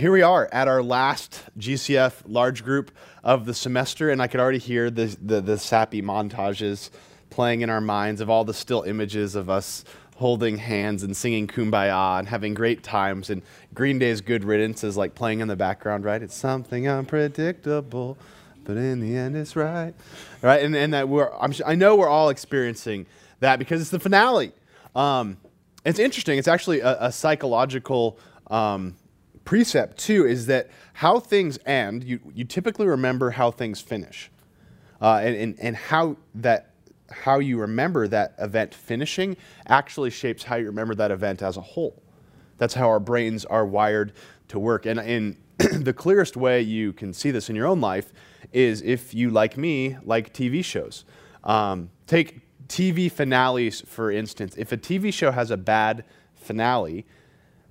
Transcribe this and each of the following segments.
here we are at our last GCF large group of the semester, and I could already hear the sappy montages playing in our minds of all the still images of us holding hands and singing Kumbaya and having great times. And Green Day's Good Riddance is like playing in the background, right? It's something unpredictable, but in the end it's right. Right? And that I know we're all experiencing that because it's the finale. It's interesting. It's actually a psychological precept too, is that how things end, you typically remember how things finish. And how you remember that event finishing actually shapes how you remember that event as a whole. That's how our brains are wired to work. And in the clearest way you can see this in your own life is if you, like me, like TV shows. Take TV finales, for instance. If a TV show has a bad finale,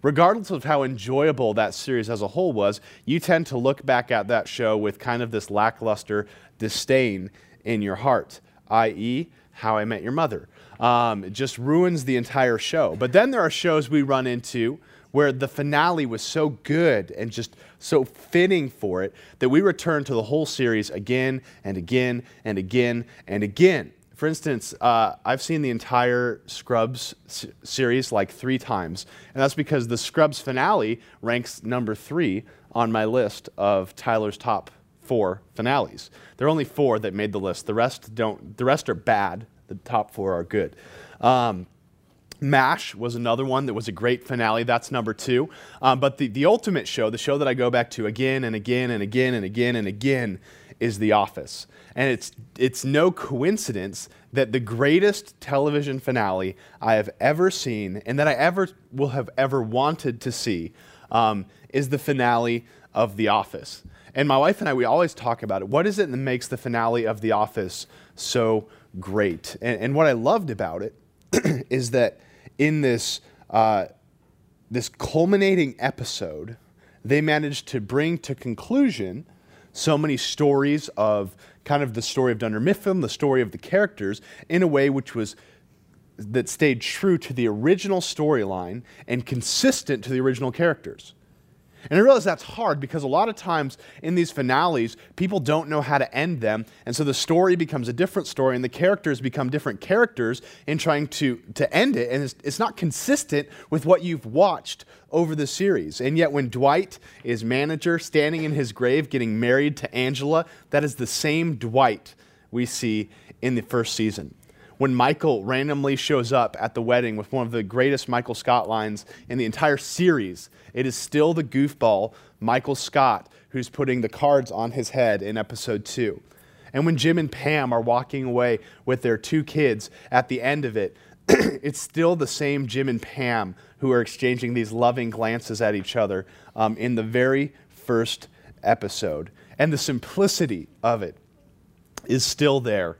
regardless of how enjoyable that series as a whole was, you tend to look back at that show with kind of this lackluster disdain in your heart. i.e., How I Met Your Mother. It just ruins the entire show. But then there are shows we run into where the finale was so good and just so fitting for it that we return to the whole series again and again and again and again. For instance, I've seen the entire Scrubs series like 3 times, and that's because the Scrubs finale ranks number 3 on my list of Tyler's top 4 finales. There are only 4 that made the list. The rest don't. The rest are bad. The top 4 are good. MASH was another one that was a great finale. That's number 2. But the ultimate show, the show that I go back to again and again and again and again and again, is The Office. And it's no coincidence that the greatest television finale I have ever seen and that I ever will have ever wanted to see is the finale of The Office. And my wife and I, we always talk about it. What is it that makes the finale of The Office so great? And what I loved about it is that in this culminating episode, they managed to bring to conclusion so many stories of kind of the story of Dunder Mifflin, the story of the characters, in a way which was that stayed true to the original storyline and consistent to the original characters. And I realize that's hard because a lot of times in these finales, people don't know how to end them. And so the story becomes a different story and the characters become different characters in trying to end it. And it's not consistent with what you've watched over the series. And yet when Dwight is manager standing in his grave getting married to Angela, that is the same Dwight we see in the first season. When Michael randomly shows up at the wedding with one of the greatest Michael Scott lines in the entire series, it is still the goofball Michael Scott who's putting the cards on his head in episode 2. And when Jim and Pam are walking away with their 2 kids at the end of it, it's still the same Jim and Pam who are exchanging these loving glances at each other in the very first episode. And the simplicity of it is still there.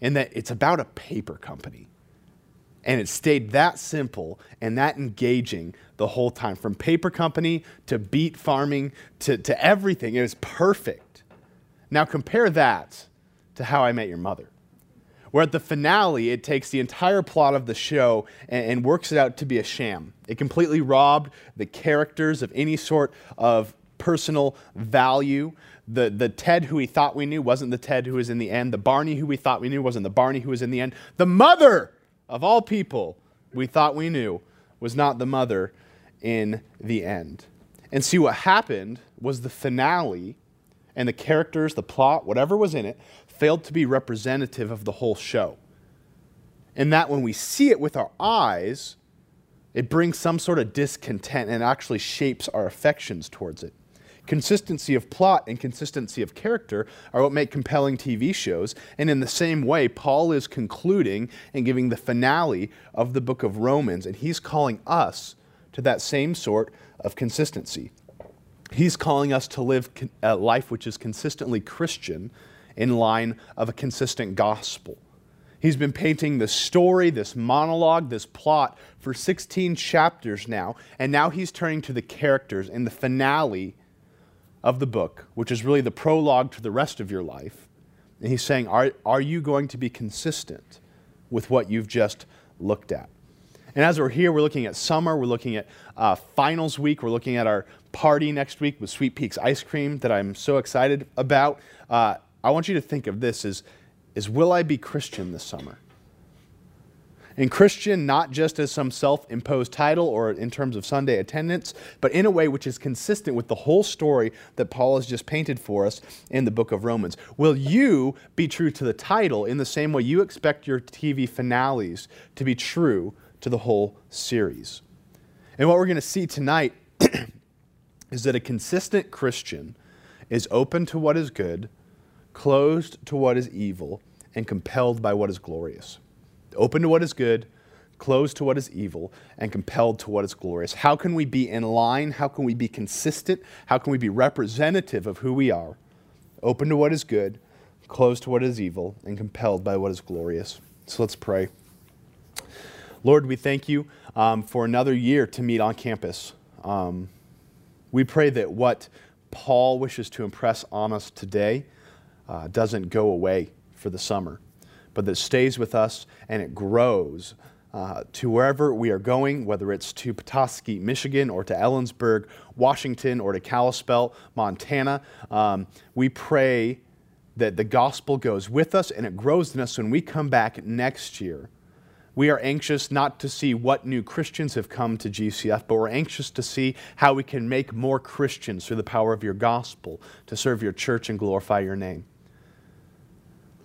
And that it's about a paper company. And it stayed that simple and that engaging the whole time. From paper company to beet farming to everything. It was perfect. Now compare that to How I Met Your Mother, where at the finale, it takes the entire plot of the show and works it out to be a sham. It completely robbed the characters of any sort of personal value. The Ted who we thought we knew wasn't the Ted who was in the end. The Barney who we thought we knew wasn't the Barney who was in the end. The mother of all people we thought we knew was not the mother in the end. And see, what happened was the finale and the characters, the plot, whatever was in it, failed to be representative of the whole show. And that when we see it with our eyes, it brings some sort of discontent and actually shapes our affections towards it. Consistency of plot and consistency of character are what make compelling TV shows, and in the same way, Paul is concluding and giving the finale of the book of Romans, and he's calling us to that same sort of consistency. He's calling us to live a life which is consistently Christian in line of a consistent gospel. He's been painting this story, this monologue, this plot for 16 chapters now, and now he's turning to the characters in the finale of the book, which is really the prologue to the rest of your life. And he's saying, are you going to be consistent with what you've just looked at? And as we're here, we're looking at summer, we're looking at finals week, we're looking at our party next week with Sweet Peaks ice cream that I'm so excited about. I want you to think of this as will I be Christian this summer? And Christian not just as some self-imposed title or in terms of Sunday attendance, but in a way which is consistent with the whole story that Paul has just painted for us in the book of Romans. Will you be true to the title in the same way you expect your TV finales to be true to the whole series? And what we're going to see tonight is that a consistent Christian is open to what is good, closed to what is evil, and compelled by what is glorious. Open to what is good, closed to what is evil, and compelled to what is glorious. How can we be in line? How can we be consistent? How can we be representative of who we are? Open to what is good, closed to what is evil, and compelled by what is glorious. So let's pray. Lord, we thank you for another year to meet on campus. We pray that what Paul wishes to impress on us today doesn't go away for the summer, but that it stays with us and it grows to wherever we are going, whether it's to Petoskey, Michigan, or to Ellensburg, Washington, or to Kalispell, Montana. We pray that the gospel goes with us and it grows in us when we come back next year. We are anxious not to see what new Christians have come to GCF, but we're anxious to see how we can make more Christians through the power of your gospel to serve your church and glorify your name.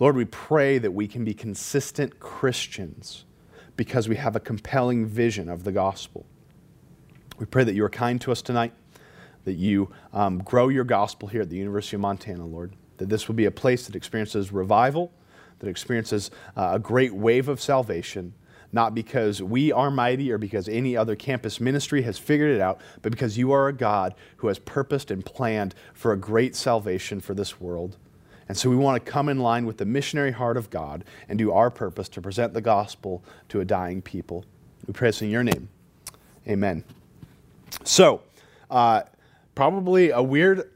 Lord, we pray that we can be consistent Christians because we have a compelling vision of the gospel. We pray that you are kind to us tonight, that you grow your gospel here at the University of Montana, Lord, that this will be a place that experiences revival, that experiences a great wave of salvation, not because we are mighty or because any other campus ministry has figured it out, but because you are a God who has purposed and planned for a great salvation for this world. And so we want to come in line with the missionary heart of God and do our purpose to present the gospel to a dying people. We pray this in your name. Amen. So, probably a weird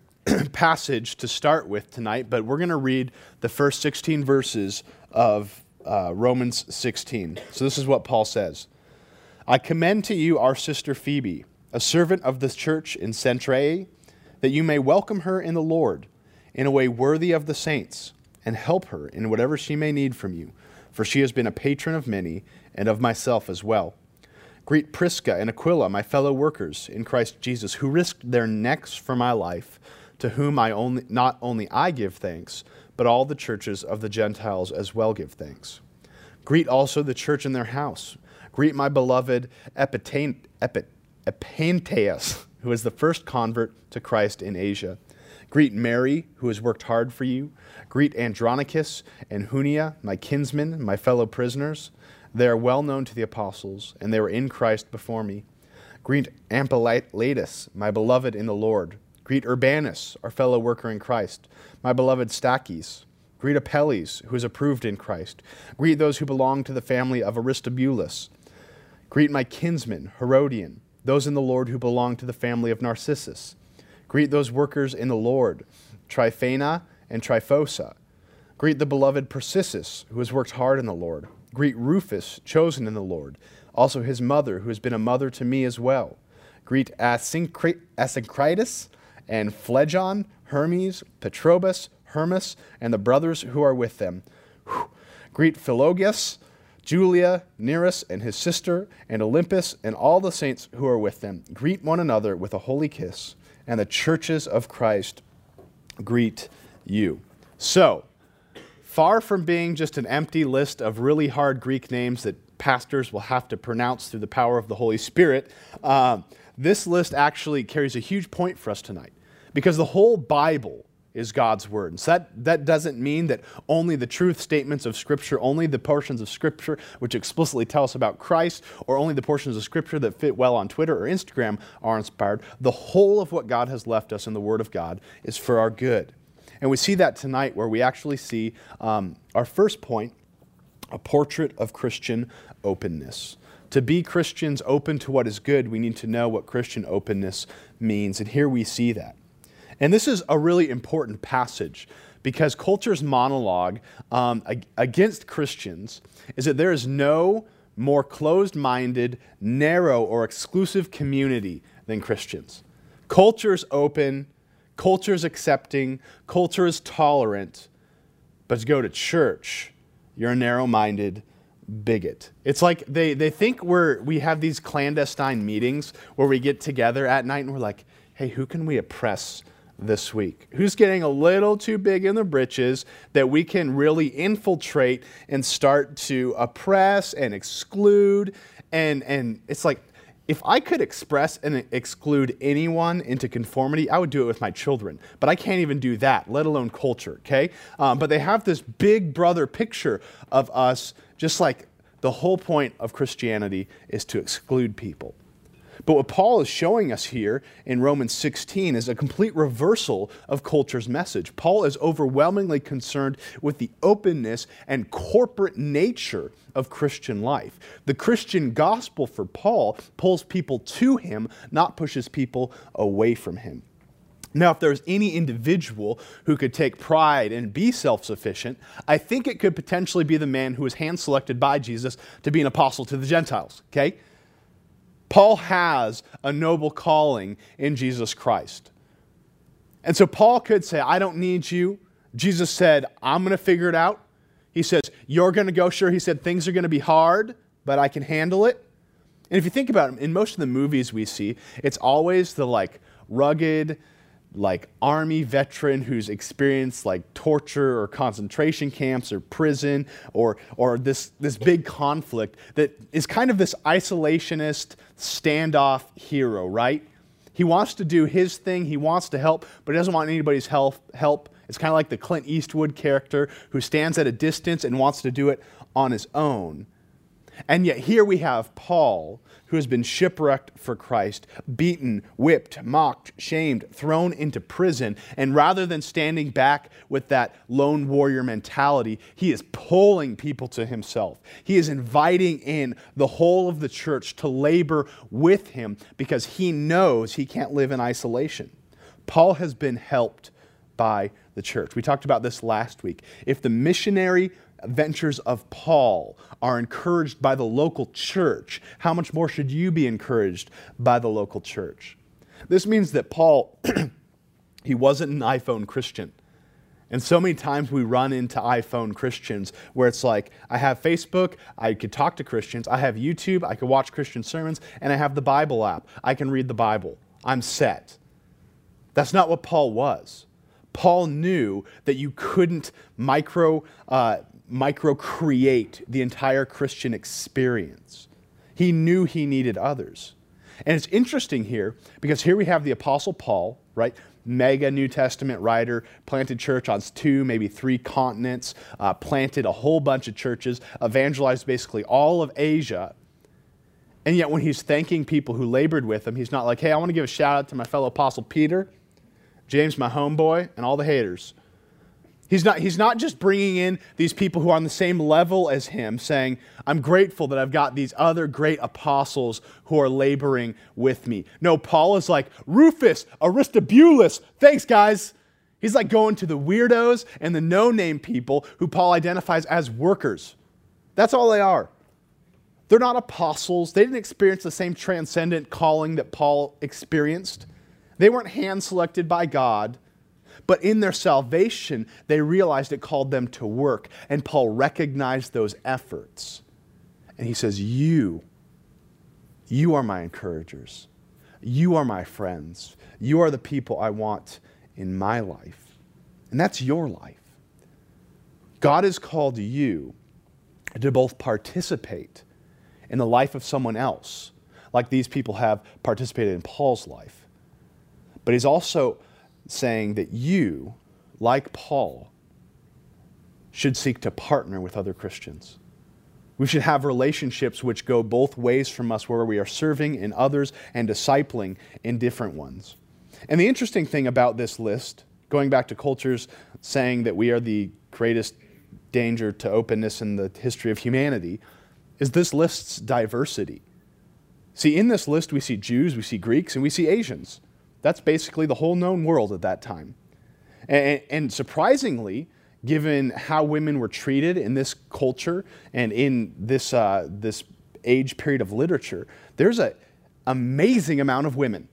passage to start with tonight, but we're going to read the first 16 verses of Romans 16. So this is what Paul says. I commend to you our sister Phoebe, a servant of the church in Cenchreae, that you may welcome her in the Lord, in a way worthy of the saints, and help her in whatever she may need from you, for she has been a patron of many, and of myself as well. Greet Prisca and Aquila, my fellow workers in Christ Jesus, who risked their necks for my life, to whom not only I give thanks, but all the churches of the Gentiles as well give thanks. Greet also the church in their house. Greet my beloved Epenetus, who is the first convert to Christ in Asia. Greet Mary, who has worked hard for you. Greet Andronicus and Junia, my kinsmen, my fellow prisoners. They are well known to the apostles, and they were in Christ before me. Greet Ampliatus, my beloved in the Lord. Greet Urbanus, our fellow worker in Christ, my beloved Stachys. Greet Apelles, who is approved in Christ. Greet those who belong to the family of Aristobulus. Greet my kinsman, Herodian, those in the Lord who belong to the family of Narcissus. Greet those workers in the Lord, Tryphena and Tryphosa. Greet the beloved Persis, who has worked hard in the Lord. Greet Rufus, chosen in the Lord, also his mother, who has been a mother to me as well. Greet Cenchreae and Phlegon, Hermes, Petrobus, Hermas, and the brothers who are with them. Whew. Greet Philologus, Julia, Nerus, and his sister, and Olympus, and all the saints who are with them. Greet one another with a holy kiss. And the churches of Christ greet you. So, far from being just an empty list of really hard Greek names that pastors will have to pronounce through the power of the Holy Spirit, this list actually carries a huge point for us tonight, because the whole Bible is God's word. And so that doesn't mean that only the truth statements of Scripture, only the portions of Scripture which explicitly tell us about Christ, or only the portions of Scripture that fit well on Twitter or Instagram are inspired. The whole of what God has left us in the Word of God is for our good. And we see that tonight where we actually see our first point, a portrait of Christian openness. To be Christians open to what is good, we need to know what Christian openness means. And here we see that. And this is a really important passage because culture's monologue against Christians is that there is no more closed-minded, narrow, or exclusive community than Christians. Culture's open, culture's accepting, culture is tolerant, but to go to church, you're a narrow-minded bigot. It's like they think we have these clandestine meetings where we get together at night and we're like, hey, who can we oppress this week? Who's getting a little too big in the britches that we can really infiltrate and start to oppress and exclude? And it's like, if I could express and exclude anyone into conformity, I would do it with my children. But I can't even do that, let alone culture, okay? But they have this big brother picture of us, just like the whole point of Christianity is to exclude people. But what Paul is showing us here in Romans 16 is a complete reversal of culture's message. Paul is overwhelmingly concerned with the openness and corporate nature of Christian life. The Christian gospel for Paul pulls people to him, not pushes people away from him. Now, if there's any individual who could take pride and be self-sufficient, I think it could potentially be the man who was hand-selected by Jesus to be an apostle to the Gentiles, okay? Paul has a noble calling in Jesus Christ. And so Paul could say, I don't need you. Jesus said, I'm going to figure it out. He says, you're going to go, sure. He said, things are going to be hard, but I can handle it. And if you think about it, in most of the movies we see, it's always the rugged, army veteran who's experienced torture or concentration camps or prison or this big conflict that is kind of this isolationist standoff hero, right? He wants to do his thing, he wants to help, but he doesn't want anybody's help. It's kind of like the Clint Eastwood character who stands at a distance and wants to do it on his own. And yet here we have Paul, who has been shipwrecked for Christ, beaten, whipped, mocked, shamed, thrown into prison. And rather than standing back with that lone warrior mentality, he is pulling people to himself. He is inviting in the whole of the church to labor with him because he knows he can't live in isolation. Paul has been helped by the church. We talked about this last week. If the missionary ventures of Paul are encouraged by the local church, how much more should you be encouraged by the local church? This means that Paul, he wasn't an iPhone Christian. And so many times we run into iPhone Christians where it's like, I have Facebook, I could talk to Christians, I have YouTube, I could watch Christian sermons, and I have the Bible app. I can read the Bible. I'm set. That's not what Paul was. Paul knew that you couldn't micro-create the entire Christian experience. He knew he needed others. And it's interesting here, because here we have the Apostle Paul, right? Mega New Testament writer, planted church on 2, maybe 3 continents, planted a whole bunch of churches, evangelized basically all of Asia. And yet when he's thanking people who labored with him, he's not like, hey, I want to give a shout out to my fellow Apostle Peter, James, my homeboy, and all the haters. He's not just bringing in these people who are on the same level as him, saying, I'm grateful that I've got these other great apostles who are laboring with me. No, Paul is like, Rufus, Aristobulus, thanks, guys. He's like going to the weirdos and the no-name people who Paul identifies as workers. That's all they are. They're not apostles. They didn't experience the same transcendent calling that Paul experienced. They weren't hand-selected by God, but in their salvation, they realized it called them to work. And Paul recognized those efforts. And he says, you are my encouragers. You are my friends. You are the people I want in my life. And that's your life. God has called you to both participate in the life of someone else, like these people have participated in Paul's life. But he's also saying that you, like Paul, should seek to partner with other Christians. We should have relationships which go both ways from us, where we are serving in others and discipling in different ones. And the interesting thing about this list, going back to cultures saying that we are the greatest danger to openness in the history of humanity, is this list's diversity. See, in this list we see Jews, we see Greeks, and we see Asians. That's basically the whole known world at that time. And surprisingly, given how women were treated in this culture and in this age period of literature, there's an amazing amount of women.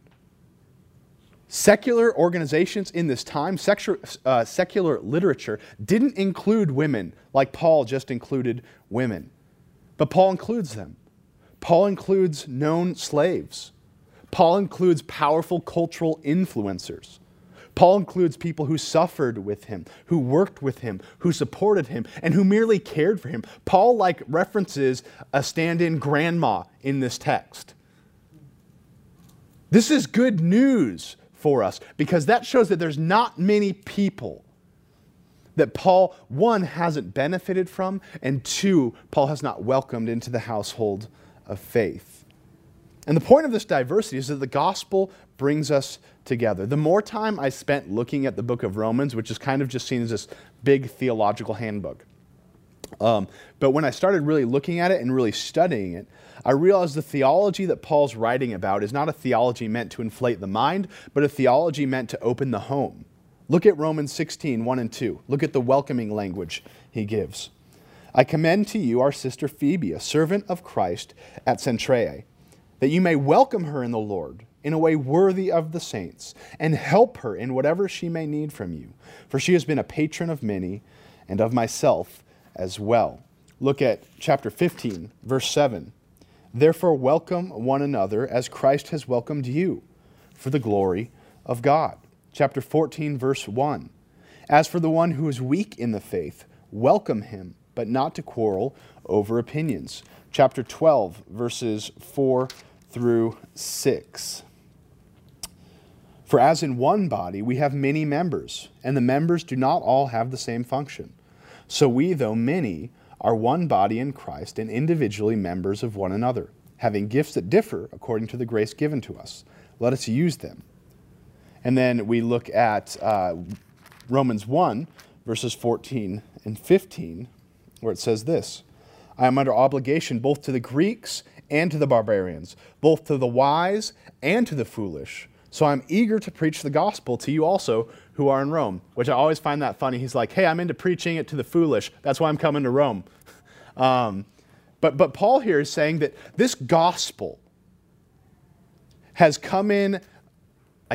Secular organizations in this time, secular literature, didn't include women like Paul just included women. But Paul includes them. Paul includes known slaves. Paul includes powerful cultural influencers. Paul includes people who suffered with him, who worked with him, who supported him, and who merely cared for him. Paul, like, references a stand-in grandma in this text. This is good news for us, because that shows that there's not many people that Paul, one, hasn't benefited from, and two, Paul has not welcomed into the household of faith. And the point of this diversity is that the gospel brings us together. The more time I spent looking at the book of Romans, which is kind of just seen as this big theological handbook, but when I started really looking at it and really studying it, I realized the theology that Paul's writing about is not a theology meant to inflate the mind, but a theology meant to open the home. Look at Romans 16, 1 and 2. Look at the welcoming language he gives. I commend to you our sister Phoebe, a servant of Christ at Cenchreae, that you may welcome her in the Lord in a way worthy of the saints, and help her in whatever she may need from you. For she has been a patron of many, and of myself as well. Look at chapter 15, verse 7. Therefore welcome one another as Christ has welcomed you for the glory of God. Chapter 14, verse 1. As for the one who is weak in the faith, welcome him, but not to quarrel over opinions. Chapter 12, verses 4 through 6. For as in one body we have many members, and the members do not all have the same function. So we, though many, are one body in Christ and individually members of one another, having gifts that differ according to the grace given to us. Let us use them. And then we look at Romans 1, verses 14 and 15, where it says this, I am under obligation both to the Greeks and to the barbarians, both to the wise and to the foolish. So I'm eager to preach the gospel to you also who are in Rome, which I always find that funny. He's like, hey, I'm into preaching it to the foolish. That's why I'm coming to Rome. But Paul here is saying that this gospel has come in,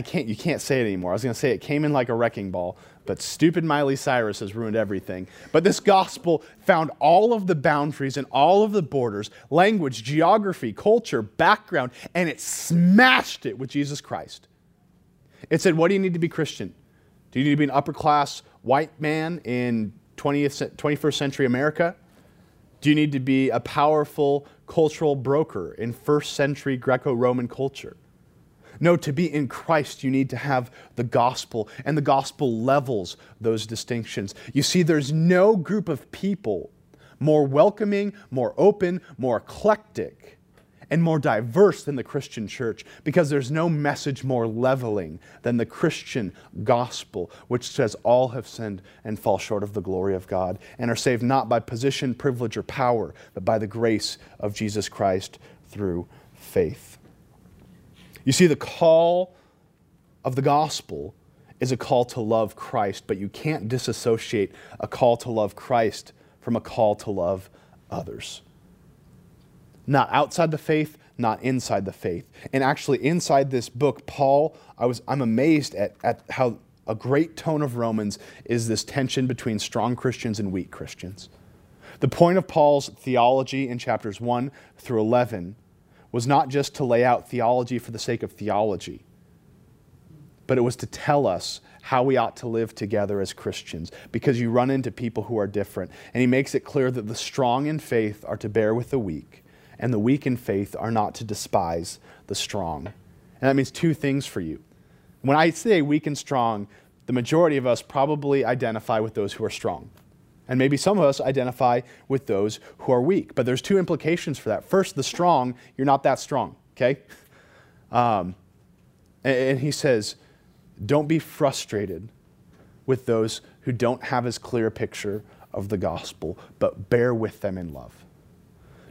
you can't say it anymore. I was going to say it came in like a wrecking ball, but stupid Miley Cyrus has ruined everything. But this gospel found all of the boundaries and all of the borders, language, geography, culture, background, and it smashed it with Jesus Christ. It said, what do you need to be Christian? Do you need to be an upper-class white man in 21st century America? Do you need to be a powerful cultural broker in first-century Greco-Roman culture? No, to be in Christ, you need to have the gospel, and the gospel levels those distinctions. You see, there's no group of people more welcoming, more open, more eclectic, and more diverse than the Christian church, because there's no message more leveling than the Christian gospel, which says all have sinned and fall short of the glory of God, and are saved not by position, privilege, or power, but by the grace of Jesus Christ through faith. You see, the call of the gospel is a call to love Christ, but you can't disassociate a call to love Christ from a call to love others. Not outside the faith, not inside the faith. And actually, inside this book, Paul, I'm amazed at how a great tone of Romans is this tension between strong Christians and weak Christians. The point of Paul's theology in chapters 1 through 11 was not just to lay out theology for the sake of theology, but it was to tell us how we ought to live together as Christians, because you run into people who are different. And he makes it clear that the strong in faith are to bear with the weak, and the weak in faith are not to despise the strong. And that means two things for you. When I say weak and strong, the majority of us probably identify with those who are strong. And maybe some of us identify with those who are weak. But there's two implications for that. First, the strong, you're not that strong, okay? And he says, don't be frustrated with those who don't have as clear a picture of the gospel, but bear with them in love.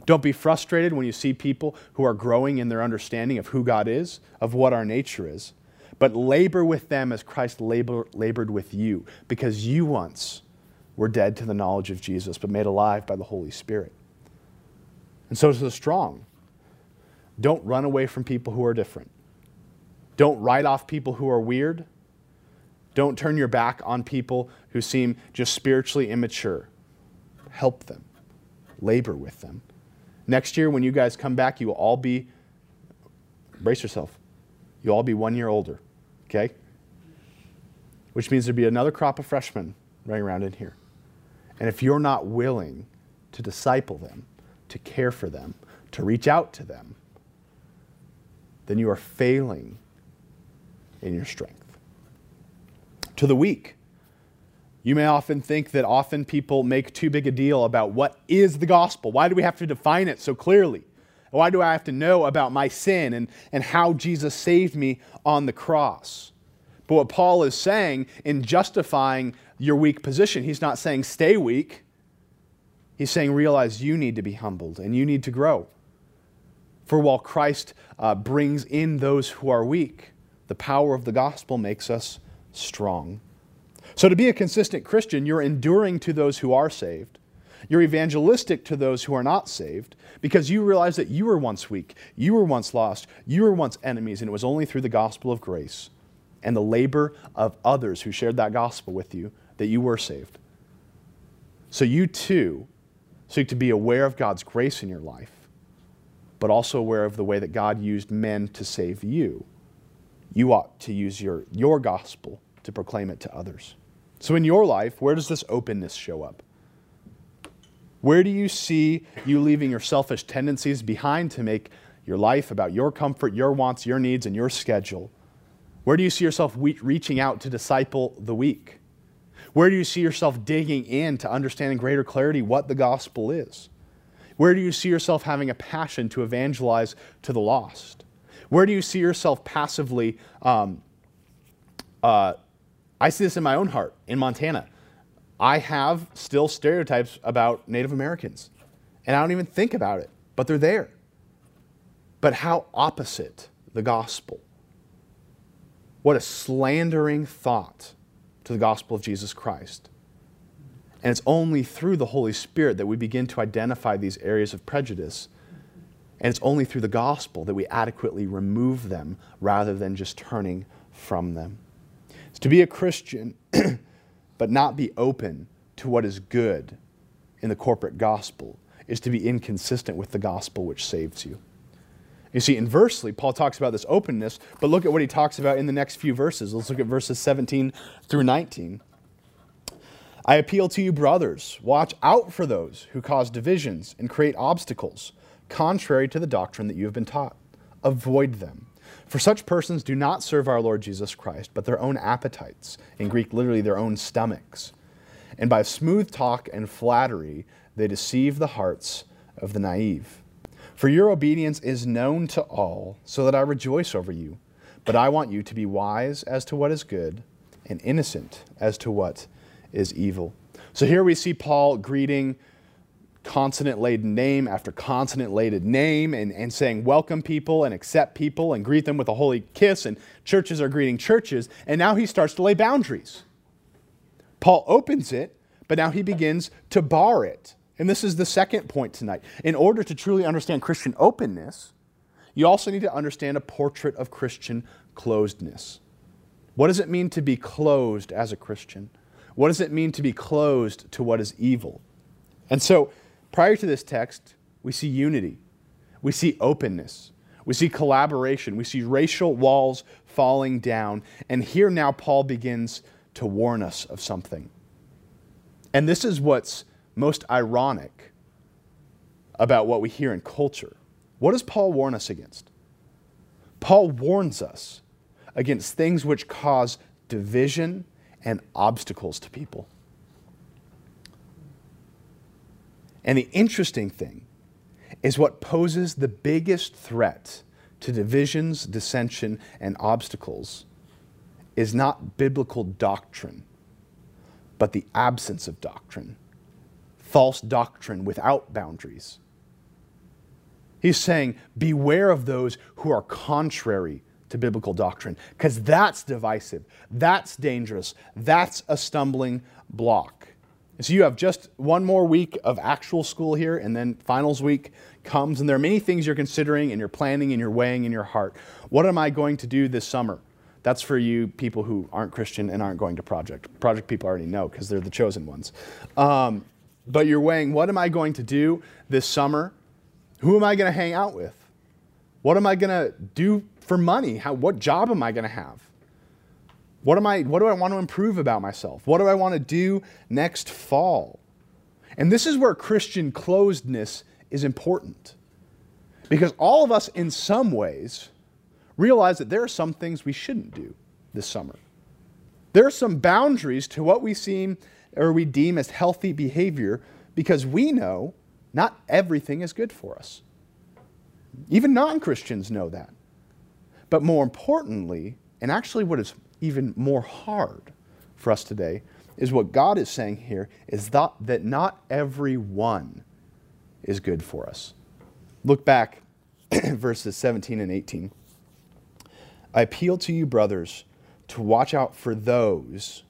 Don't be frustrated when you see people who are growing in their understanding of who God is, of what our nature is, but labor with them as Christ labored with you, because you once were dead to the knowledge of Jesus, but made alive by the Holy Spirit. And so to the strong, don't run away from people who are different. Don't write off people who are weird. Don't turn your back on people who seem just spiritually immature. Help them. Labor with them. Next year, when you guys come back, you will all be, brace yourself, you'll all be 1 year older, okay? Which means there'll be another crop of freshmen running around in here. And if you're not willing to disciple them, to care for them, to reach out to them, then you are failing in your strength. To the weak. You may often think that often people make too big a deal about what is the gospel. Why do we have to define it so clearly? Why do I have to know about my sin and how Jesus saved me on the cross? But what Paul is saying in justifying your weak position, he's not saying stay weak. He's saying realize you need to be humbled and you need to grow. For while Christ brings in those who are weak, the power of the gospel makes us strong. So to be a consistent Christian, you're enduring to those who are saved. You're evangelistic to those who are not saved because you realize that you were once weak, you were once lost, you were once enemies, and it was only through the gospel of grace and the labor of others who shared that gospel with you that you were saved. So you too seek to be aware of God's grace in your life, but also aware of the way that God used men to save you. You ought to use your gospel to proclaim it to others. So in your life, where does this openness show up? Where do you see you leaving your selfish tendencies behind to make your life about your comfort, your wants, your needs, and your schedule? Where do you see yourself reaching out to disciple the weak? Where do you see yourself digging in to understand in greater clarity what the gospel is? Where do you see yourself having a passion to evangelize to the lost? Where do you see yourself passively? I see this in my own heart, in Montana. I have still stereotypes about Native Americans, and I don't even think about it, but they're there. But how opposite the gospel. What a slandering thought to the gospel of Jesus Christ. And it's only through the Holy Spirit that we begin to identify these areas of prejudice, and it's only through the gospel that we adequately remove them rather than just turning from them. It's to be a Christian, but not be open to what is good in the corporate gospel is to be inconsistent with the gospel which saves you. You see, inversely, Paul talks about this openness, but look at what he talks about in the next few verses. Let's look at verses 17 through 19. I appeal to you, brothers, watch out for those who cause divisions and create obstacles, contrary to the doctrine that you have been taught. Avoid them. For such persons do not serve our Lord Jesus Christ, but their own appetites, in Greek literally their own stomachs. And by smooth talk and flattery, they deceive the hearts of the naive. For your obedience is known to all, so that I rejoice over you. But I want you to be wise as to what is good and innocent as to what is evil. So here we see Paul greeting consonant-laden name after consonant-laden name and saying welcome people and accept people and greet them with a holy kiss, and churches are greeting churches, and now he starts to lay boundaries. Paul opens it, but now he begins to bar it. And this is the second point tonight. In order to truly understand Christian openness, you also need to understand a portrait of Christian closedness. What does it mean to be closed as a Christian? What does it mean to be closed to what is evil? And so, prior to this text, we see unity, we see openness, we see collaboration, we see racial walls falling down, and here now Paul begins to warn us of something. And this is what's most ironic about what we hear in culture. What does Paul warn us against? Paul warns us against things which cause division and obstacles to people. And the interesting thing is what poses the biggest threat to divisions, dissension, and obstacles is not biblical doctrine, but the absence of doctrine, false doctrine without boundaries. He's saying, beware of those who are contrary to biblical doctrine, because that's divisive, that's dangerous, that's a stumbling block. And so you have just one more week of actual school here, and then finals week comes, and there are many things you're considering, and you're planning, and you're weighing in your heart. What am I going to do this summer? That's for you people who aren't Christian and aren't going to Project. Project people already know because they're the chosen ones. But you're weighing, what am I going to do this summer? Who am I going to hang out with? What am I going to do for money? What job am I going to have? What do I want to improve about myself? What do I want to do next fall? And this is where Christian closedness is important. Because all of us, in some ways, realize that there are some things we shouldn't do this summer. There are some boundaries to what we seem or we deem as healthy behavior, because we know not everything is good for us. Even non-Christians know that. But more importantly, and actually what is even more hard for us today, is what God is saying here is that not everyone is good for us. Look back verses 17 and 18. I appeal to you, brothers, to watch out for those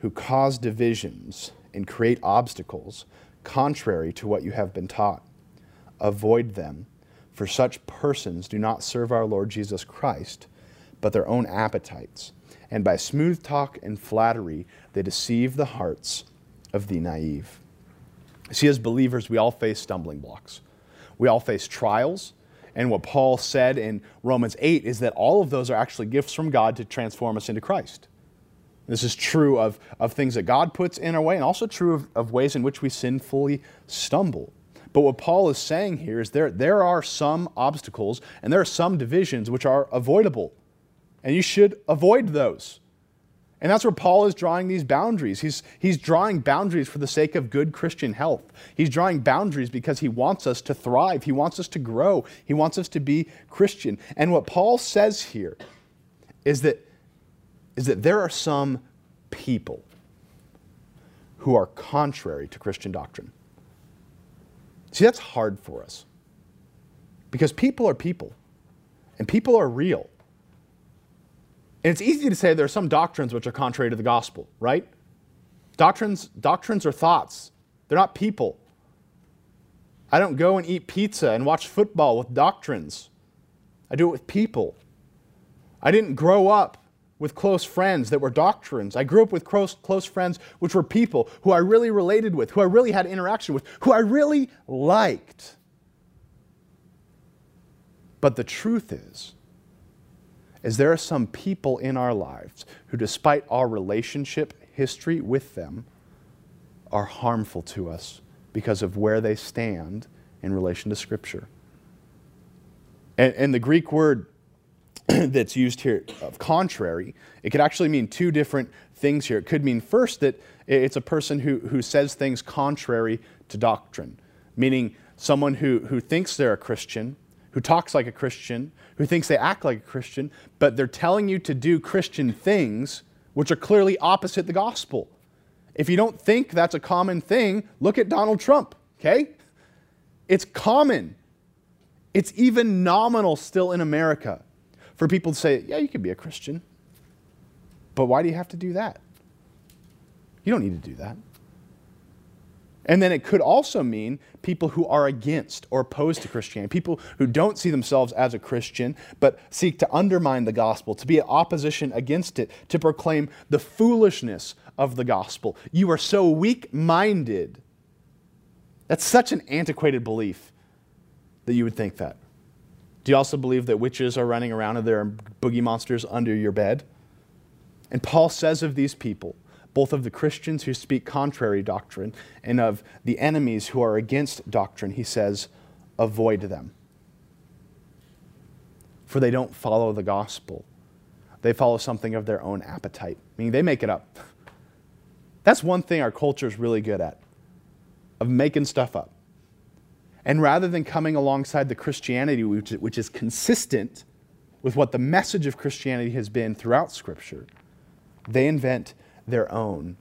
who cause divisions and create obstacles contrary to what you have been taught. Avoid them, for such persons do not serve our Lord Jesus Christ, but their own appetites. And by smooth talk and flattery, they deceive the hearts of the naive. See, as believers, we all face stumbling blocks. We all face trials. And what Paul said in Romans 8 is that all of those are actually gifts from God to transform us into Christ. This is true of things that God puts in our way, and also true of ways in which we sinfully stumble. But what Paul is saying here is there are some obstacles and there are some divisions which are avoidable. And you should avoid those. And that's where Paul is drawing these boundaries. He's drawing boundaries for the sake of good Christian health. He's drawing boundaries because he wants us to thrive. He wants us to grow. He wants us to be Christian. And what Paul says here is that there are some people who are contrary to Christian doctrine. See, that's hard for us. Because people are people. And people are real. And it's easy to say there are some doctrines which are contrary to the gospel, right? Doctrines are thoughts. They're not people. I don't go and eat pizza and watch football with doctrines. I do it with people. I didn't grow up with close friends that were doctrines. I grew up with close friends which were people who I really related with, who I really had interaction with, who I really liked. But the truth is there are some people in our lives who, despite our relationship history with them, are harmful to us because of where they stand in relation to Scripture. And the Greek word that's used here of contrary, it could actually mean two different things here. It could mean first that it's a person who says things contrary to doctrine, meaning someone who thinks they're a Christian, who talks like a Christian, who thinks they act like a Christian, but they're telling you to do Christian things which are clearly opposite the gospel. If you don't think that's a common thing, look at Donald Trump, okay? It's common. It's even nominal still in America for people to say, yeah, you could be a Christian, but why do you have to do that? You don't need to do that. And then it could also mean people who are against or opposed to Christianity, people who don't see themselves as a Christian, but seek to undermine the gospel, to be in opposition against it, to proclaim the foolishness of the gospel. You are so weak-minded. That's such an antiquated belief that you would think that. Do you also believe that witches are running around and there are boogie monsters under your bed? And Paul says of these people, both of the Christians who speak contrary doctrine and of the enemies who are against doctrine, he says, avoid them. For they don't follow the gospel. They follow something of their own appetite. Meaning they make it up. That's one thing our culture is really good at, of making stuff up. And rather than coming alongside the Christianity, which is consistent with what the message of Christianity has been throughout Scripture, they invent their own,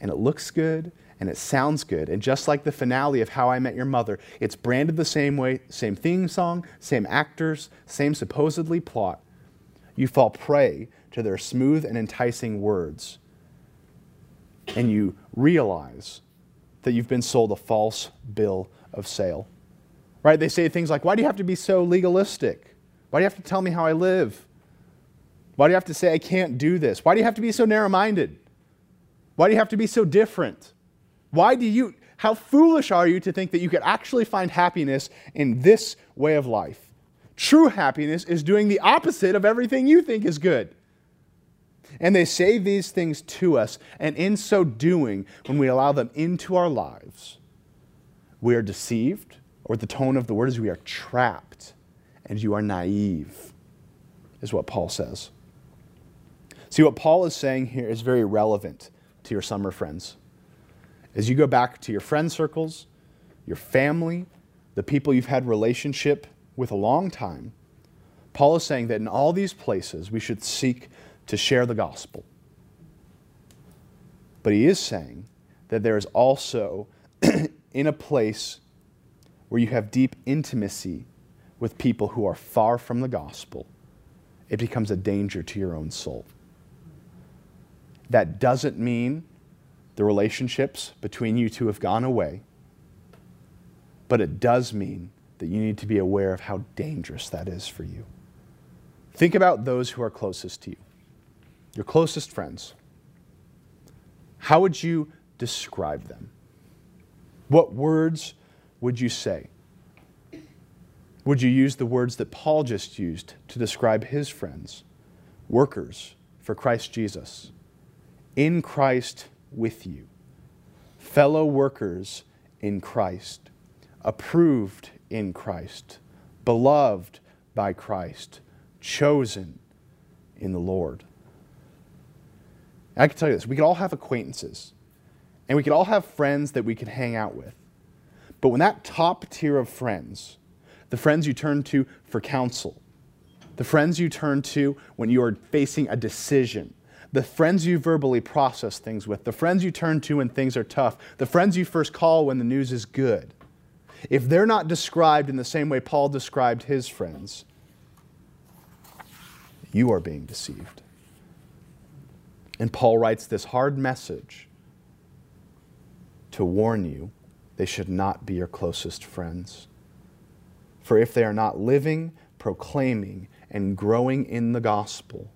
and it looks good and it sounds good. And just like the finale of How I Met Your Mother, it's branded the same way, same theme song, same actors, same supposedly plot. You fall prey to their smooth and enticing words, and you realize that you've been sold a false bill of sale. Right? They say things like, why do you have to be so legalistic? Why do you have to tell me how I live? Why do you have to say I can't do this? Why do you have to be so narrow-minded? Why do you have to be so different? Why do you, how foolish are you to think that you could actually find happiness in this way of life? True happiness is doing the opposite of everything you think is good. And they say these things to us, and in so doing, when we allow them into our lives, we are deceived, or the tone of the word is we are trapped, and you are naive, is what Paul says. See, what Paul is saying here is very relevant to your summer friends. As you go back to your friend circles, your family, the people you've had relationship with a long time, Paul is saying that in all these places we should seek to share the gospel. But he is saying that there is also in a place where you have deep intimacy with people who are far from the gospel, it becomes a danger to your own soul. That doesn't mean the relationships between you two have gone away, but it does mean that you need to be aware of how dangerous that is for you. Think about those who are closest to you, your closest friends. How would you describe them? What words would you say? Would you use the words that Paul just used to describe his friends? Workers for Christ Jesus, in Christ with you, fellow workers in Christ, approved in Christ, beloved by Christ, chosen in the Lord. I can tell you this, we could all have acquaintances, and we could all have friends that we could hang out with. But when that top tier of friends, the friends you turn to for counsel, the friends you turn to when you are facing a decision, the friends you verbally process things with, the friends you turn to when things are tough, the friends you first call when the news is good, if they're not described in the same way Paul described his friends, you are being deceived. And Paul writes this hard message to warn you they should not be your closest friends. For if they are not living, proclaiming, and growing in the gospel,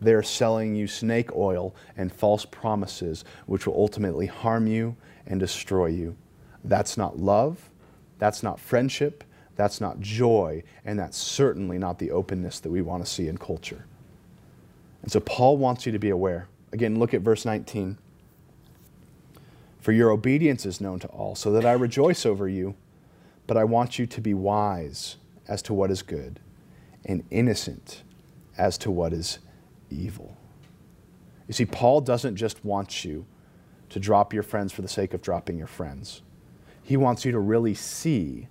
they are selling you snake oil and false promises, which will ultimately harm you and destroy you. That's not love, that's not friendship, that's not joy, and that's certainly not the openness that we want to see in culture. And so Paul wants you to be aware. Again, look at verse 19. For your obedience is known to all, so that I rejoice over you, but I want you to be wise as to what is good and innocent as to what is evil. You see, Paul doesn't just want you to drop your friends for the sake of dropping your friends. He wants you to really see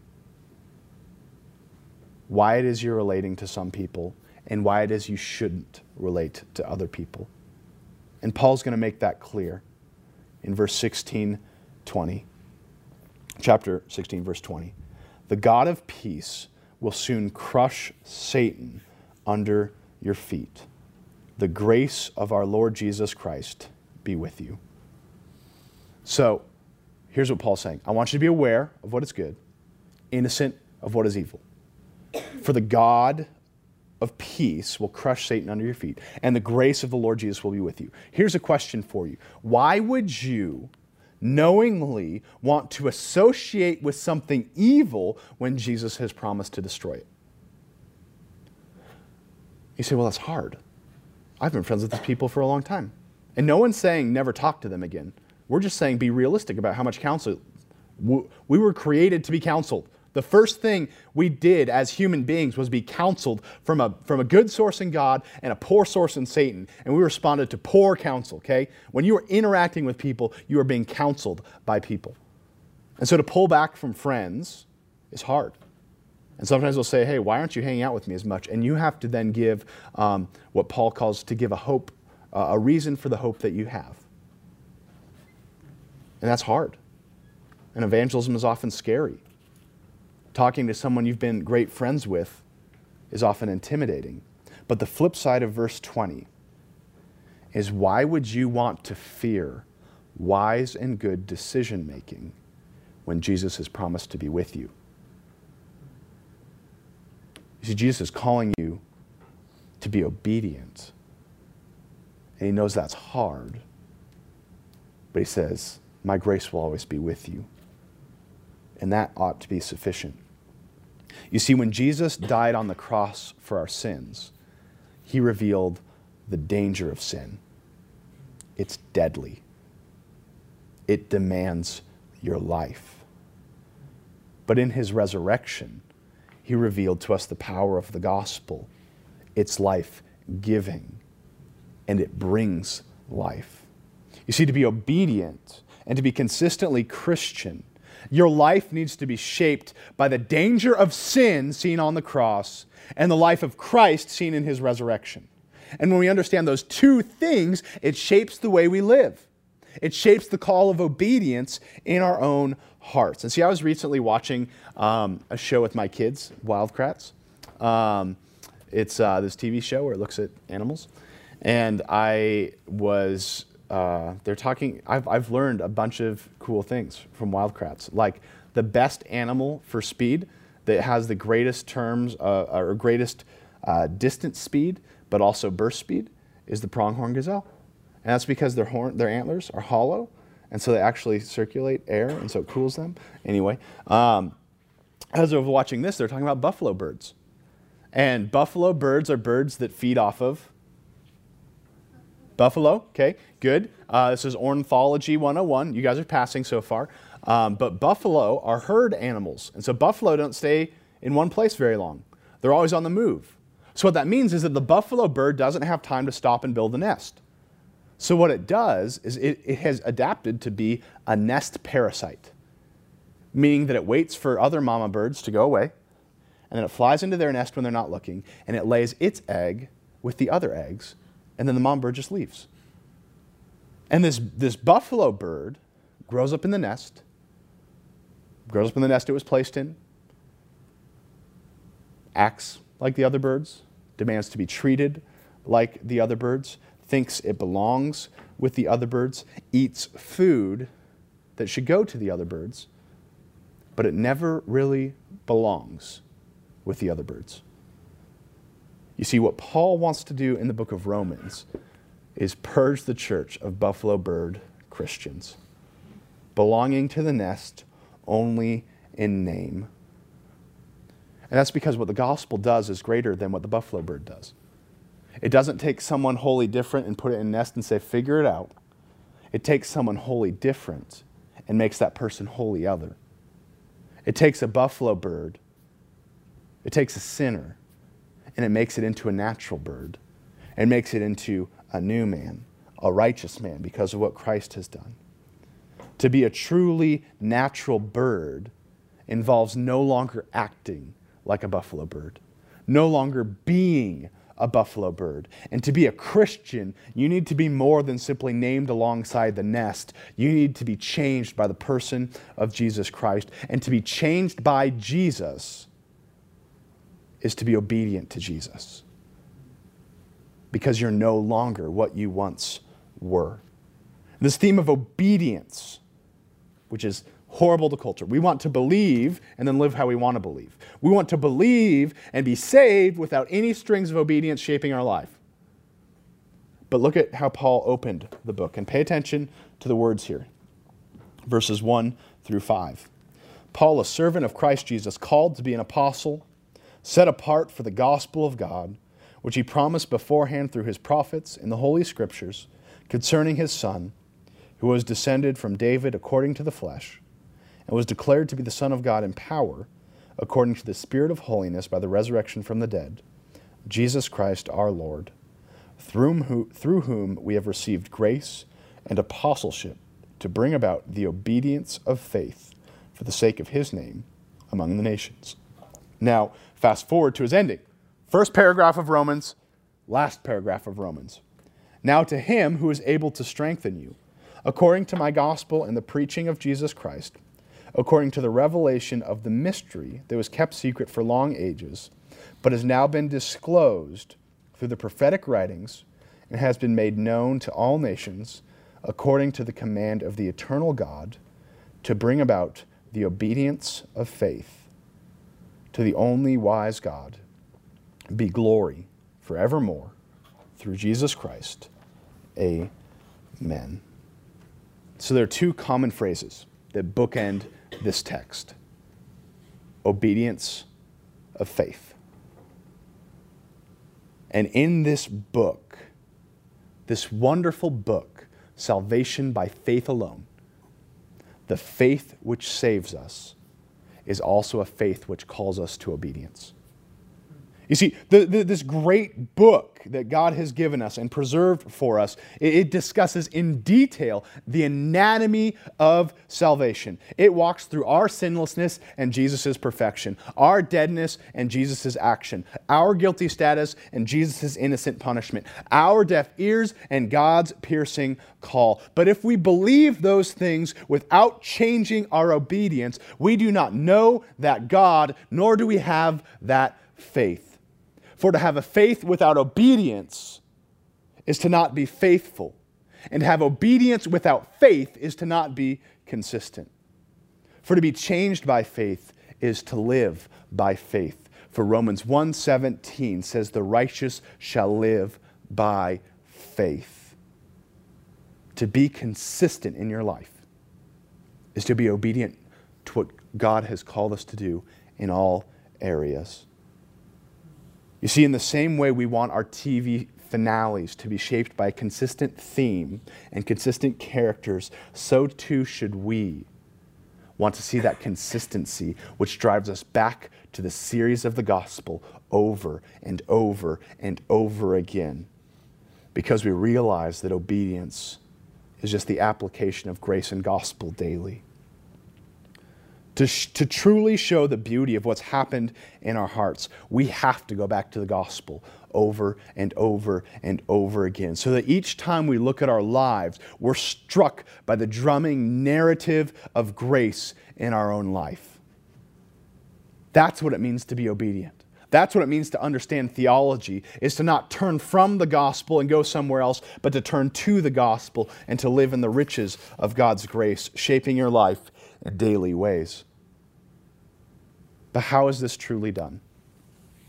why it is you're relating to some people and why it is you shouldn't relate to other people. And Paul's going to make that clear in verse 16, 20. Chapter 16, verse 20. The God of peace will soon crush Satan under your feet. The grace of our Lord Jesus Christ be with you. So, here's what Paul's saying. I want you to be aware of what is good, innocent of what is evil. For the God of peace will crush Satan under your feet, and the grace of the Lord Jesus will be with you. Here's a question for you. Why would you knowingly want to associate with something evil when Jesus has promised to destroy it? You say, well, that's hard. I've been friends with these people for a long time. And no one's saying never talk to them again. We're just saying be realistic about how much counsel. We were created to be counseled. The first thing we did as human beings was be counseled from a good source in God and a poor source in Satan. And we responded to poor counsel, okay? When you are interacting with people, you are being counseled by people. And so to pull back from friends is hard. And sometimes they'll say, hey, why aren't you hanging out with me as much? And you have to then give what Paul calls to give a hope, a reason for the hope that you have. And that's hard. And evangelism is often scary. Talking to someone you've been great friends with is often intimidating. But the flip side of verse 20 is why would you want to fear wise and good decision-making when Jesus has promised to be with you. You see, Jesus is calling you to be obedient. And he knows that's hard. But he says, my grace will always be with you. And that ought to be sufficient. You see, when Jesus died on the cross for our sins, he revealed the danger of sin. It's deadly. It demands your life. But in his resurrection, he revealed to us the power of the gospel. It's life-giving, and it brings life. You see, to be obedient and to be consistently Christian, your life needs to be shaped by the danger of sin seen on the cross and the life of Christ seen in his resurrection. And when we understand those two things, it shapes the way we live. It shapes the call of obedience in our own hearts. And see, I was recently watching a show with my kids, Wild Kratts. It's this TV show where it looks at animals. And I was... they're talking, I've learned a bunch of cool things from Wild Kratts, like the best animal for speed that has the greatest terms or greatest distance speed, but also burst speed, is the pronghorn gazelle. And that's because their antlers are hollow, and so they actually circulate air, and so it cools them. Anyway, as I was watching this, they're talking about buffalo birds. And buffalo birds are birds that feed off of buffalo, okay, good. This is Ornithology 101. You guys are passing so far. But buffalo are herd animals. And so buffalo don't stay in one place very long. They're always on the move. So what that means is that the buffalo bird doesn't have time to stop and build a nest. So what it does is it has adapted to be a nest parasite, meaning that it waits for other mama birds to go away, and then it flies into their nest when they're not looking, and it lays its egg with the other eggs, and then the mom bird just leaves. And this buffalo bird grows up in the nest, it was placed in, acts like the other birds, demands to be treated like the other birds, thinks it belongs with the other birds, eats food that should go to the other birds, but it never really belongs with the other birds. You see, what Paul wants to do in the book of Romans is purge the church of buffalo bird Christians, belonging to the nest only in name. And that's because what the gospel does is greater than what the buffalo bird does. It doesn't take someone wholly different and put it in a nest and say, figure it out. It takes someone wholly different and makes that person wholly other. It takes a buffalo bird, it takes a sinner, and it makes it into a natural bird. It makes it into a new man, a righteous man, because of what Christ has done. To be a truly natural bird involves no longer acting like a buffalo bird, no longer being a buffalo bird. And to be a Christian, you need to be more than simply named alongside the nest. You need to be changed by the person of Jesus Christ. And to be changed by Jesus is to be obedient to Jesus, because you're no longer what you once were. This theme of obedience, which is horrible to culture. We want to believe and then live how we want to believe. We want to believe and be saved without any strings of obedience shaping our life. But look at how Paul opened the book, and pay attention to the words here. Verses 1 through 5. Paul, a servant of Christ Jesus, called to be an apostle, set apart for the gospel of God, which he promised beforehand through his prophets in the Holy Scriptures, concerning his Son, who was descended from David according to the flesh, and was declared to be the Son of God in power, according to the Spirit of holiness by the resurrection from the dead, Jesus Christ our Lord, through whom we have received grace and apostleship to bring about the obedience of faith for the sake of his name among the nations. Now, fast forward to his ending. First paragraph of Romans, last paragraph of Romans. Now to him who is able to strengthen you, according to my gospel and the preaching of Jesus Christ, according to the revelation of the mystery that was kept secret for long ages, but has now been disclosed through the prophetic writings and has been made known to all nations, according to the command of the eternal God, to bring about the obedience of faith to the only wise God, be glory forevermore through Jesus Christ. Amen. So there are two common phrases that bookend this text. Obedience of faith. And in this book, this wonderful book, Salvation by Faith Alone, the faith which saves us is also a faith which calls us to obedience. You see, this great book that God has given us and preserved for us, it discusses in detail the anatomy of salvation. It walks through our sinlessness and Jesus' perfection, our deadness and Jesus' action, our guilty status and Jesus' innocent punishment, our deaf ears and God's piercing call. But if we believe those things without changing our obedience, we do not know that God, nor do we have that faith. For to have a faith without obedience is to not be faithful. And to have obedience without faith is to not be consistent. For to be changed by faith is to live by faith. For Romans 1:17 says, the righteous shall live by faith. To be consistent in your life is to be obedient to what God has called us to do in all areas. You see, in the same way we want our TV finales to be shaped by a consistent theme and consistent characters, so too should we want to see that consistency which drives us back to the series of the gospel over and over and over again, because we realize that obedience is just the application of grace and gospel daily. To truly show the beauty of what's happened in our hearts, we have to go back to the gospel over and over and over again, so that each time we look at our lives, we're struck by the drumming narrative of grace in our own life. That's what it means to be obedient. That's what it means to understand theology, is to not turn from the gospel and go somewhere else, but to turn to the gospel and to live in the riches of God's grace, shaping your life in daily ways. But how is this truly done?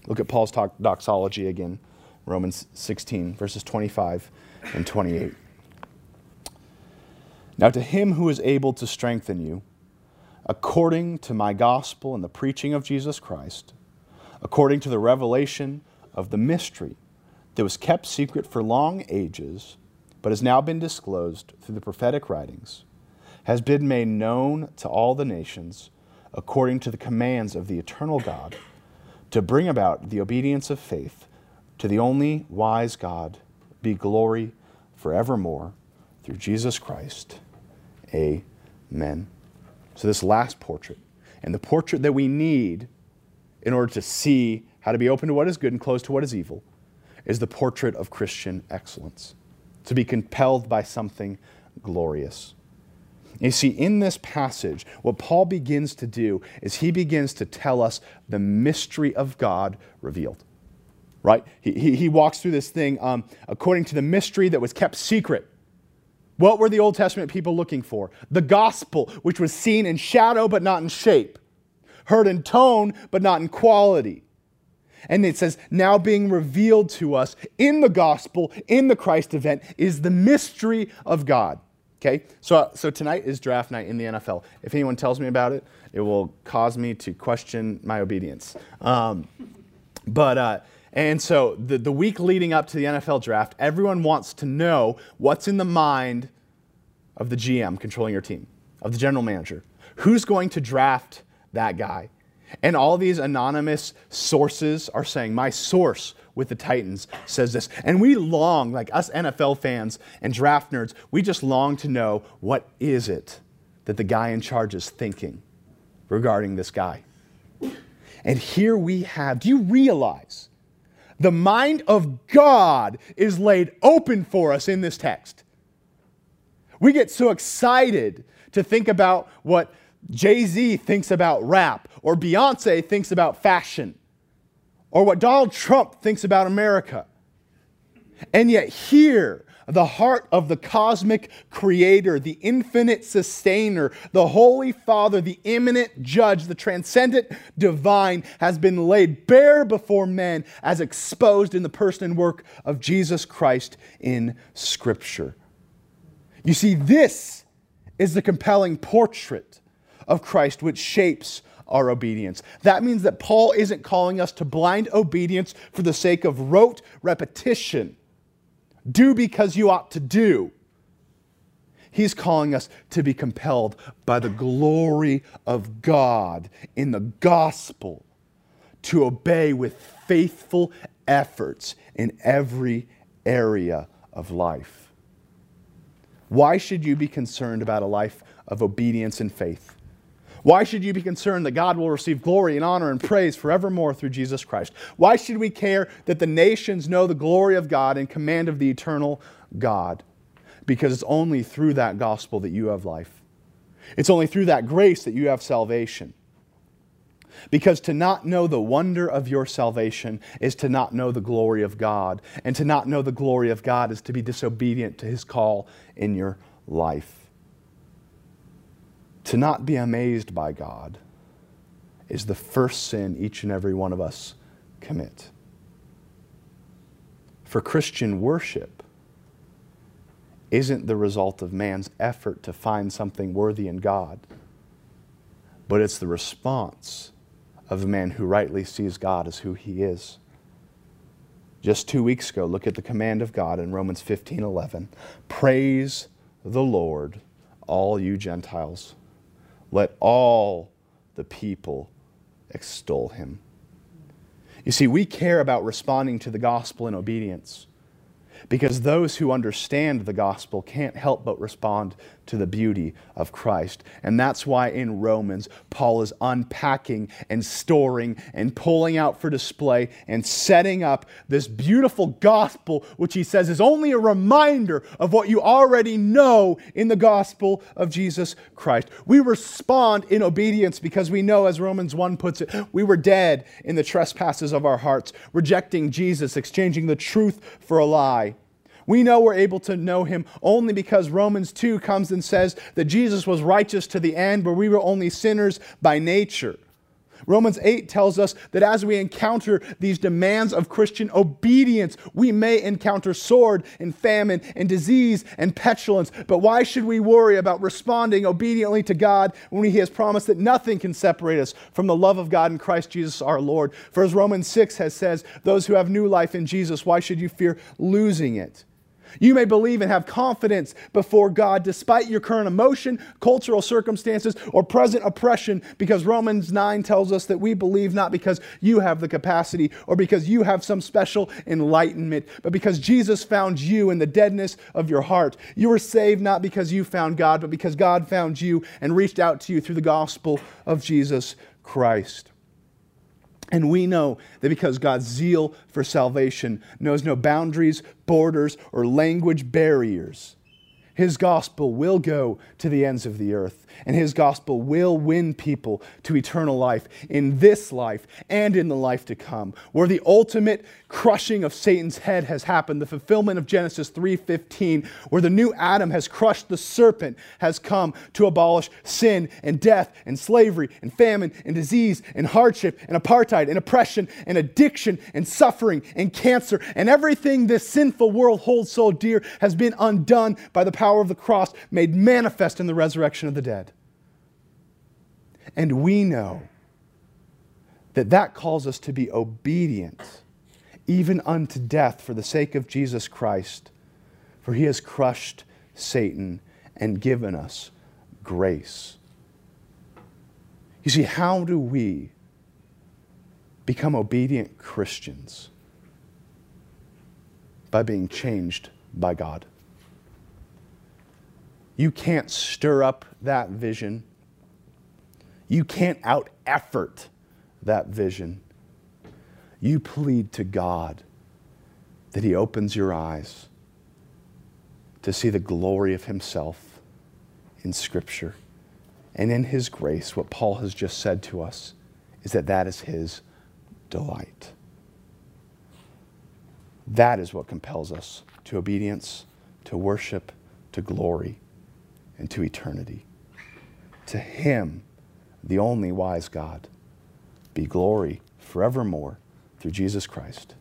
Look at Paul's doxology again, Romans 16, verses 25 and 28. Now to him who is able to strengthen you, according to my gospel and the preaching of Jesus Christ, according to the revelation of the mystery that was kept secret for long ages, but has now been disclosed through the prophetic writings, has been made known to all the nations, according to the commands of the eternal God, to bring about the obedience of faith to the only wise God, be glory forevermore through Jesus Christ. Amen. So this last portrait, and the portrait that we need in order to see how to be open to what is good and closed to what is evil, is the portrait of Christian excellence, to be compelled by something glorious. You see, in this passage, what Paul begins to do is he begins to tell us the mystery of God revealed, right? He walks through this thing according to the mystery that was kept secret. What were the Old Testament people looking for? The gospel, which was seen in shadow but not in shape, heard in tone but not in quality. And it says, now being revealed to us in the gospel, in the Christ event, is the mystery of God. Okay, so tonight is draft night in the NFL. If anyone tells me about it, it will cause me to question my obedience. And so the week leading up to the NFL draft, everyone wants to know what's in the mind of the GM controlling your team, of the general manager. Who's going to draft that guy? And all these anonymous sources are saying, my source with the Titans says this. And we long, like us NFL fans and draft nerds, we just long to know, what is it that the guy in charge is thinking regarding this guy? And here we have, do you realize the mind of God is laid open for us in this text? We get so excited to think about what Jay-Z thinks about rap, or Beyonce thinks about fashion, or what Donald Trump thinks about America. And yet here, the heart of the cosmic creator, the infinite sustainer, the holy father, the imminent judge, the transcendent divine has been laid bare before men as exposed in the person and work of Jesus Christ in Scripture. You see, this is the compelling portrait of Christ which shapes our obedience. That means that Paul isn't calling us to blind obedience for the sake of rote repetition. Do because you ought to do. He's calling us to be compelled by the glory of God in the gospel to obey with faithful efforts in every area of life. Why should you be concerned about a life of obedience and faith? Why should you be concerned that God will receive glory and honor and praise forevermore through Jesus Christ? Why should we care that the nations know the glory of God and command of the eternal God? Because it's only through that gospel that you have life. It's only through that grace that you have salvation. Because to not know the wonder of your salvation is to not know the glory of God. And to not know the glory of God is to be disobedient to His call in your life. To not be amazed by God is the first sin each and every one of us commit. For Christian worship isn't the result of man's effort to find something worthy in God, but it's the response of a man who rightly sees God as who He is. Just 2 weeks ago, look at the command of God in Romans 15:11. Praise the Lord, all you Gentiles. Let all the people extol Him. You see, we care about responding to the gospel in obedience because those who understand the gospel can't help but respond to the beauty of Christ. And that's why in Romans, Paul is unpacking and storing and pulling out for display and setting up this beautiful gospel, which he says is only a reminder of what you already know in the gospel of Jesus Christ. We respond in obedience because we know, as Romans 1 puts it, we were dead in the trespasses of our hearts, rejecting Jesus, exchanging the truth for a lie. We know we're able to know Him only because Romans 2 comes and says that Jesus was righteous to the end, but we were only sinners by nature. Romans 8 tells us that as we encounter these demands of Christian obedience, we may encounter sword and famine and disease and pestilence. But why should we worry about responding obediently to God when He has promised that nothing can separate us from the love of God in Christ Jesus our Lord? For as Romans 6 says, those who have new life in Jesus, why should you fear losing it? You may believe and have confidence before God despite your current emotion, cultural circumstances, or present oppression, because Romans 9 tells us that we believe not because you have the capacity or because you have some special enlightenment, but because Jesus found you in the deadness of your heart. You were saved not because you found God, but because God found you and reached out to you through the gospel of Jesus Christ. And we know that because God's zeal for salvation knows no boundaries, borders, or language barriers, His gospel will go to the ends of the earth, and His gospel will win people to eternal life in this life and in the life to come, where the ultimate crushing of Satan's head has happened. The fulfillment of Genesis 3:15, where the new Adam has crushed the serpent, has come to abolish sin and death and slavery and famine and disease and hardship and apartheid and oppression and addiction and suffering and cancer, and everything this sinful world holds so dear has been undone by the power of the cross made manifest in the resurrection of the dead. And we know that that calls us to be obedient even unto death for the sake of Jesus Christ, for He has crushed Satan and given us grace. You see, how do we become obedient Christians? By being changed by God. You can't stir up that vision. You can't out-effort that vision. You plead to God that He opens your eyes to see the glory of Himself in Scripture. And in His grace, what Paul has just said to us is that that is His delight. That is what compels us to obedience, to worship, to glory, and to eternity. To him, the only wise God, be glory forevermore through Jesus Christ.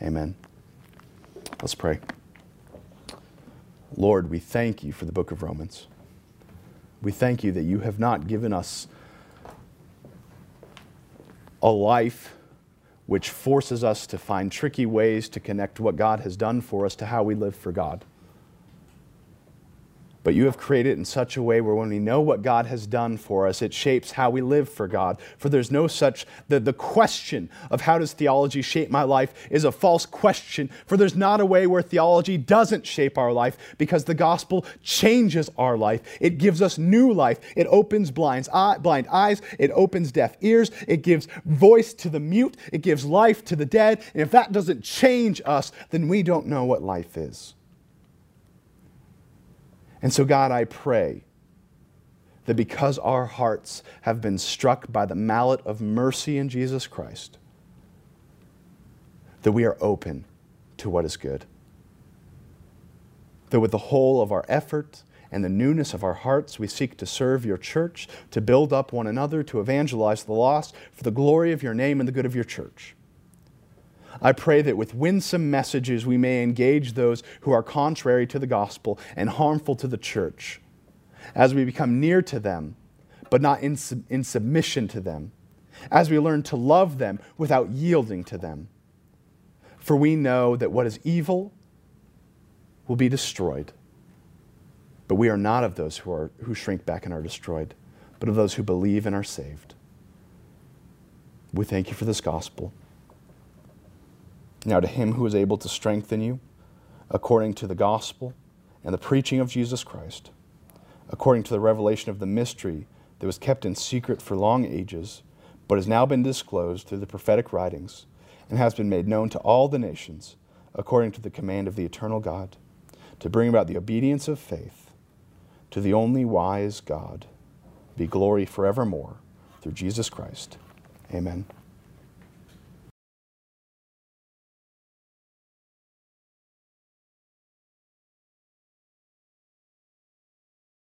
Amen. Let's pray. Lord, we thank you for the book of Romans. We thank you that you have not given us a life which forces us to find tricky ways to connect what God has done for us to how we live for God. But you have created it in such a way where when we know what God has done for us, it shapes how we live for God. For there's no such, the question of how does theology shape my life is a false question. For there's not a way where theology doesn't shape our life, because the gospel changes our life. It gives us new life. It opens blind eyes. It opens deaf ears. It gives voice to the mute. It gives life to the dead. And if that doesn't change us, then we don't know what life is. And so, God, I pray that because our hearts have been struck by the mallet of mercy in Jesus Christ, that we are open to what is good. That with the whole of our effort and the newness of our hearts, we seek to serve your church, to build up one another, to evangelize the lost for the glory of your name and the good of your church. I pray that with winsome messages we may engage those who are contrary to the gospel and harmful to the church, as we become near to them, but not in submission to them, as we learn to love them without yielding to them. For we know that what is evil will be destroyed, but we are not of those who shrink back and are destroyed, but of those who believe and are saved. We thank you for this gospel. Now to him who is able to strengthen you, according to the gospel and the preaching of Jesus Christ, according to the revelation of the mystery that was kept in secret for long ages, but has now been disclosed through the prophetic writings, and has been made known to all the nations, according to the command of the eternal God, to bring about the obedience of faith, to the only wise God, be glory forevermore, through Jesus Christ. Amen.